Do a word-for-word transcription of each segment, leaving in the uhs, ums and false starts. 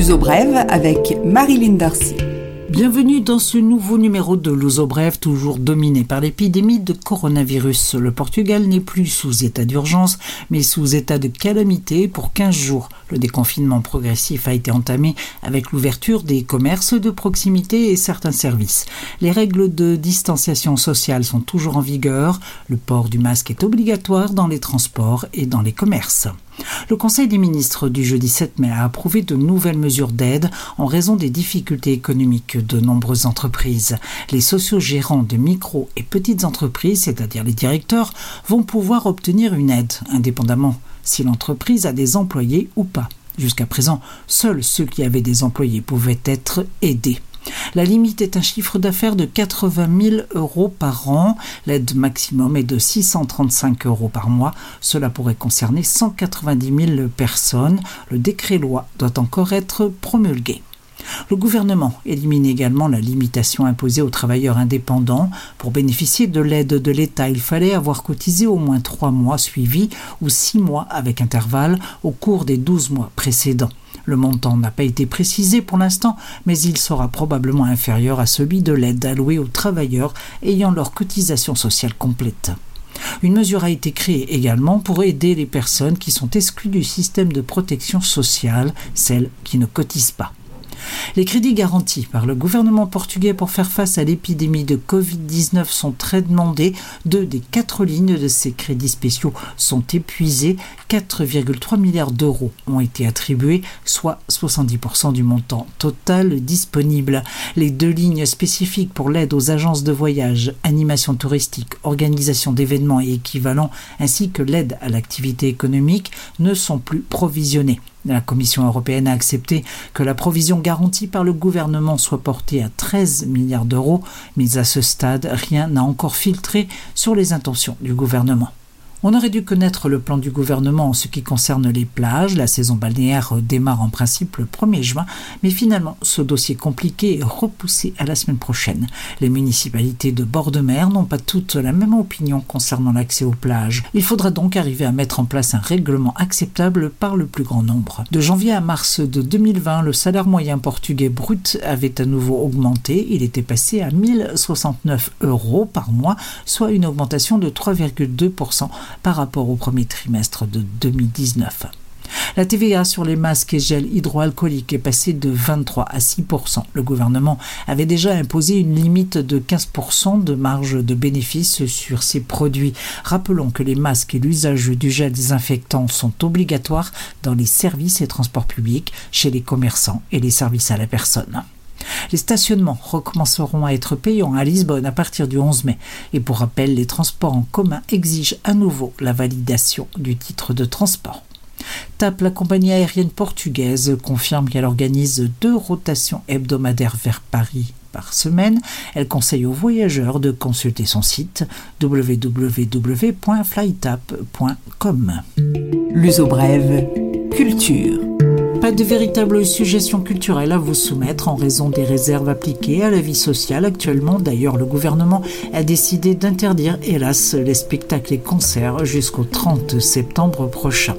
Lusobreves avec Marilyn Darcy. Bienvenue dans ce nouveau numéro de Lusobreves, toujours dominé par l'épidémie de coronavirus. Le Portugal n'est plus sous état d'urgence, mais sous état de calamité pour quinze jours. Le déconfinement progressif a été entamé avec l'ouverture des commerces de proximité et certains services. Les règles de distanciation sociale sont toujours en vigueur. Le port du masque est obligatoire dans les transports et dans les commerces. Le Conseil des ministres du jeudi sept mai a approuvé de nouvelles mesures d'aide en raison des difficultés économiques de nombreuses entreprises. Les sociogérants de micro et petites entreprises, c'est-à-dire les directeurs, vont pouvoir obtenir une aide, indépendamment si l'entreprise a des employés ou pas. Jusqu'à présent, seuls ceux qui avaient des employés pouvaient être aidés. La limite est un chiffre d'affaires de quatre-vingt mille euros par an. L'aide maximum est de six cent trente-cinq euros par mois. Cela pourrait concerner cent quatre-vingt-dix mille personnes. Le décret-loi doit encore être promulgué. Le gouvernement élimine également la limitation imposée aux travailleurs indépendants. Pour bénéficier de l'aide de l'État, il fallait avoir cotisé au moins trois mois suivis ou six mois avec intervalle au cours des douze mois précédents. Le montant n'a pas été précisé pour l'instant, mais il sera probablement inférieur à celui de l'aide allouée aux travailleurs ayant leur cotisation sociale complète. Une mesure a été créée également pour aider les personnes qui sont exclues du système de protection sociale, celles qui ne cotisent pas. Les crédits garantis par le gouvernement portugais pour faire face à l'épidémie de covid dix-neuf sont très demandés. Deux des quatre lignes de ces crédits spéciaux sont épuisées. quatre virgule trois milliards d'euros ont été attribués, soit soixante-dix pour cent du montant total disponible. Les deux lignes spécifiques pour l'aide aux agences de voyage, animation touristique, organisation d'événements et équivalents, ainsi que l'aide à l'activité économique, ne sont plus provisionnées. La Commission européenne a accepté que la provision garantie par le gouvernement soit portée à treize milliards d'euros, mais à ce stade, rien n'a encore filtré sur les intentions du gouvernement. On aurait dû connaître le plan du gouvernement en ce qui concerne les plages. La saison balnéaire démarre en principe le premier juin, mais finalement, ce dossier compliqué est repoussé à la semaine prochaine. Les municipalités de bord de mer n'ont pas toutes la même opinion concernant l'accès aux plages. Il faudra donc arriver à mettre en place un règlement acceptable par le plus grand nombre. De janvier à mars de deux mille vingt, le salaire moyen portugais brut avait à nouveau augmenté. Il était passé à mille soixante-neuf euros par mois, soit une augmentation de trois virgule deux pour cent. Par rapport au premier trimestre de deux mille dix-neuf. La T V A sur les masques et gels hydroalcooliques est passée de vingt-trois à six pour cent. Le gouvernement avait déjà imposé une limite de quinze pour cent de marge de bénéfice sur ces produits. Rappelons que les masques et l'usage du gel désinfectant sont obligatoires dans les services et transports publics, chez les commerçants et les services à la personne. Les stationnements recommenceront à être payants à Lisbonne à partir du onze mai. Et pour rappel, les transports en commun exigent à nouveau la validation du titre de transport. T A P, la compagnie aérienne portugaise, confirme qu'elle organise deux rotations hebdomadaires vers Paris par semaine. Elle conseille aux voyageurs de consulter son site w w w point flytap point com. Lusobreves, culture. Pas de véritables suggestions culturelles à vous soumettre en raison des réserves appliquées à la vie sociale actuellement. D'ailleurs, le gouvernement a décidé d'interdire, hélas, les spectacles et concerts jusqu'au trente septembre prochain.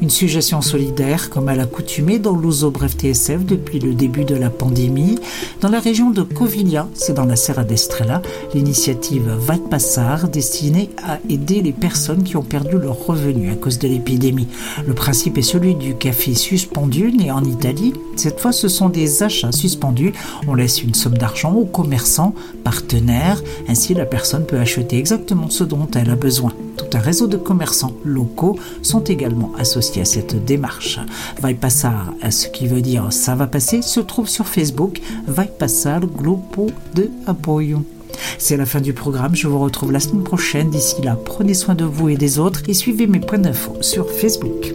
Une suggestion solidaire, comme à l'accoutumée dans Lusobreves T S F depuis le début de la pandémie. Dans la région de Covilhã, c'est dans la Serra d'Estrella, l'initiative Vai Passar, destinée à aider les personnes qui ont perdu leurs revenus à cause de l'épidémie. Le principe est celui du café suspendu, né en Italie. Cette fois, ce sont des achats suspendus. On laisse une somme d'argent aux commerçants, partenaires. Ainsi, la personne peut acheter exactement ce dont elle a besoin. Tout un réseau de commerçants locaux sont également associés à cette démarche. Vai Passar, ce qui veut dire « ça va passer », se trouve sur Facebook. Vai Passar Globo de Apoio. C'est la fin du programme. Je vous retrouve la semaine prochaine. D'ici là, prenez soin de vous et des autres et suivez mes points d'info sur Facebook.